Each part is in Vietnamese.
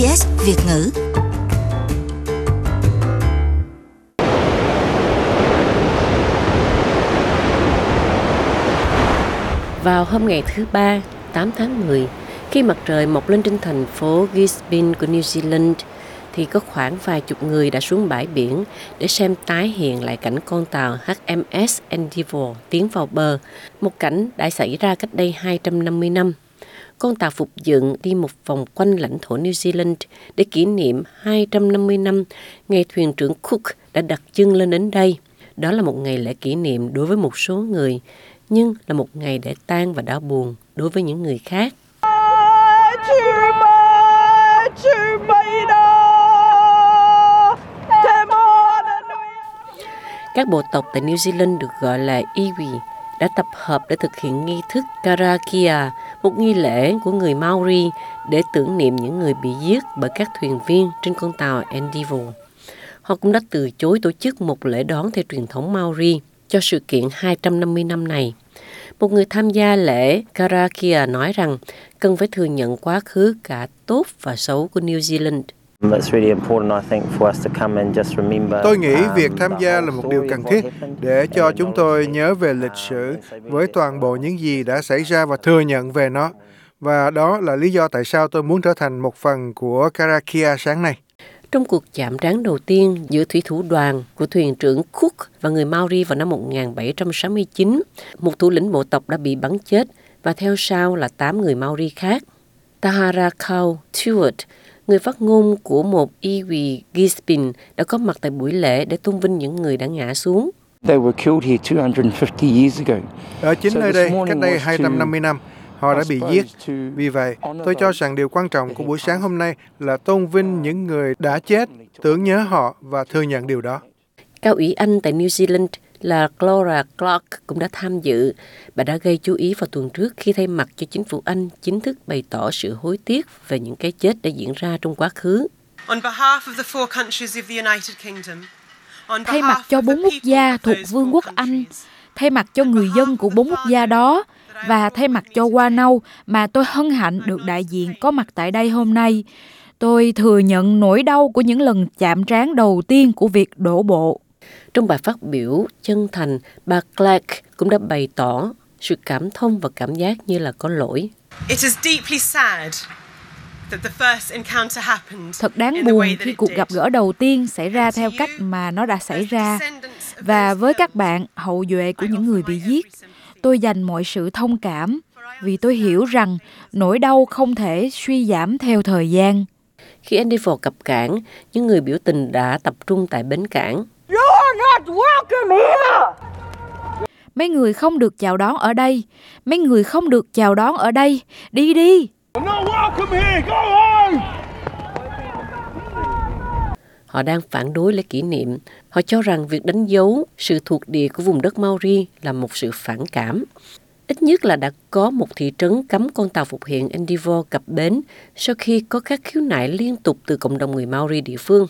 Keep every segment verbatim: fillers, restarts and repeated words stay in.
ét bê ét Việt ngữ. Vào hôm ngày thứ ba, tám tháng mười, khi mặt trời mọc lên trên thành phố Gisborne của New Zealand, thì có khoảng vài chục người đã xuống bãi biển để xem tái hiện lại cảnh con tàu hát em ét Endeavour tiến vào bờ, một cảnh đã xảy ra cách đây hai trăm năm mươi năm. Con tàu phục dựng đi một vòng quanh lãnh thổ New Zealand để kỷ niệm hai trăm năm mươi năm ngày thuyền trưởng Cook đã đặt chân lên đến đây. Đó là một ngày lễ kỷ niệm đối với một số người, nhưng là một ngày để tang và đau buồn đối với những người khác. Các bộ tộc tại New Zealand được gọi là Iwi đã tập hợp để thực hiện nghi thức Karakia, một nghi lễ của người Maori để tưởng niệm những người bị giết bởi các thuyền viên trên con tàu Endeavour. Họ cũng đã từ chối tổ chức một lễ đón theo truyền thống Maori cho sự kiện hai trăm năm mươi năm này. Một người tham gia lễ Karakia nói rằng cần phải thừa nhận quá khứ cả tốt và xấu của New Zealand. Tôi nghĩ việc tham gia là một điều cần thiết để cho chúng tôi nhớ về lịch sử với toàn bộ những gì đã xảy ra và thừa nhận về nó. Và đó là lý do tại sao tôi muốn trở thành một phần của Karakia sáng nay. Trong cuộc chạm trán đầu tiên giữa thủy thủ đoàn của thuyền trưởng Cook và người Maori vào năm một nghìn bảy trăm sáu mươi chín, một thủ lĩnh bộ tộc đã bị bắn chết và theo sau là tám người Maori khác. Taharakau Tuitt, người phát ngôn của một Iwi Gisborne, đã có mặt tại buổi lễ để tôn vinh những người đã ngã xuống. Ở chính nơi đây, cách đây hai trăm năm mươi năm, họ đã bị giết. Vì vậy, tôi cho rằng điều quan trọng của buổi sáng hôm nay là tôn vinh những người đã chết, tưởng nhớ họ và thừa nhận điều đó. Cao ủy Anh tại New Zealand là Clora Clark cũng đã tham dự. Bà đã gây chú ý vào tuần trước khi thay mặt cho chính phủ Anh chính thức bày tỏ sự hối tiếc về những cái chết đã diễn ra trong quá khứ. Thay mặt cho bốn quốc gia thuộc Vương quốc Anh, thay mặt cho người dân của bốn quốc gia đó, và thay mặt cho Wanau mà tôi hân hạnh được đại diện có mặt tại đây hôm nay, tôi thừa nhận nỗi đau của những lần chạm trán đầu tiên của việc đổ bộ. Trong bài phát biểu chân thành, bà Clark cũng đã bày tỏ sự cảm thông và cảm giác như là có lỗi. Thật đáng buồn khi cuộc gặp gỡ đầu tiên xảy ra theo cách mà nó đã xảy ra. Và với các bạn, hậu duệ của những người bị giết, tôi dành mọi sự thông cảm vì tôi hiểu rằng nỗi đau không thể suy giảm theo thời gian. Khi Endeavour cập cảng, những người biểu tình đã tập trung tại bến cảng. Mấy người không được chào đón ở đây. Mấy người không được chào đón ở đây. Đi đi. Họ đang phản đối lễ kỷ niệm. Họ cho rằng việc đánh dấu sự thuộc địa của vùng đất Maori là một sự phản cảm. Ít nhất là đã có một thị trấn cấm con tàu phục hiện Endeavour cập bến sau khi có các khiếu nại liên tục từ cộng đồng người Maori địa phương.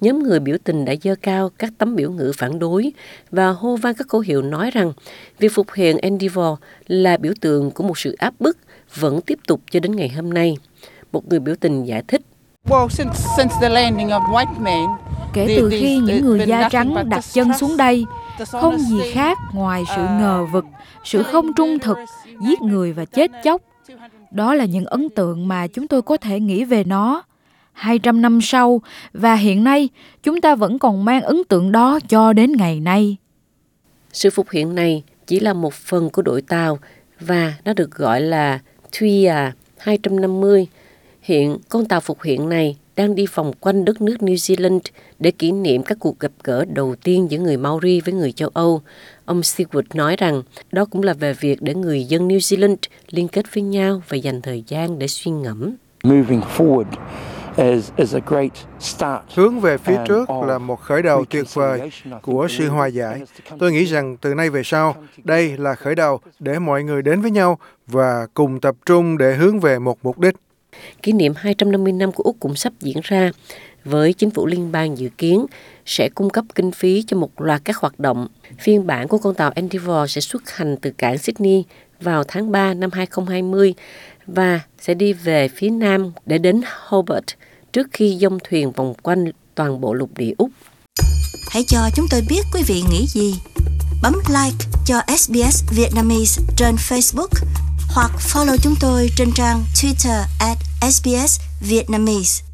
Nhóm người biểu tình đã dơ cao các tấm biểu ngữ phản đối và hô vang các khẩu hiệu nói rằng việc phục hiện Endeavour là biểu tượng của một sự áp bức vẫn tiếp tục cho đến ngày hôm nay. Một người biểu tình giải thích. Kể từ khi những người da trắng đặt chân xuống đây, không gì khác ngoài sự ngờ vực, sự không trung thực, giết người và chết chóc. Đó là những ấn tượng mà chúng tôi có thể nghĩ về nó hai trăm năm sau, và hiện nay chúng ta vẫn còn mang ấn tượng đó cho đến ngày nay. Sự phục hiện này chỉ là một phần của đội tàu và nó được gọi là Tuia hai trăm năm mươi. Hiện con tàu phục hiện này đang đi vòng quanh đất nước New Zealand để kỷ niệm các cuộc gặp gỡ đầu tiên giữa người Maori với người châu Âu. Ông Seward nói rằng đó cũng là về việc để người dân New Zealand liên kết với nhau và dành thời gian để suy ngẫm. Hướng về phía trước là một khởi đầu tuyệt vời của sự hòa giải. Tôi nghĩ rằng từ nay về sau, đây là khởi đầu để mọi người đến với nhau và cùng tập trung để hướng về một mục đích. Kỷ niệm hai trăm năm mươi năm của Úc cũng sắp diễn ra, với chính phủ liên bang dự kiến sẽ cung cấp kinh phí cho một loạt các hoạt động. Phiên bản của con tàu Endeavour sẽ xuất hành từ cảng Sydney vào tháng ba năm hai nghìn không trăm hai mươi và sẽ đi về phía nam để đến Hobart, trước khi dông thuyền vòng quanh toàn bộ lục địa Úc. Hãy cho chúng tôi biết quý vị nghĩ gì. Bấm like cho ét bê ét Vietnamese trên Facebook hoặc follow chúng tôi trên trang Twitter at ét bê ét Vietnamese.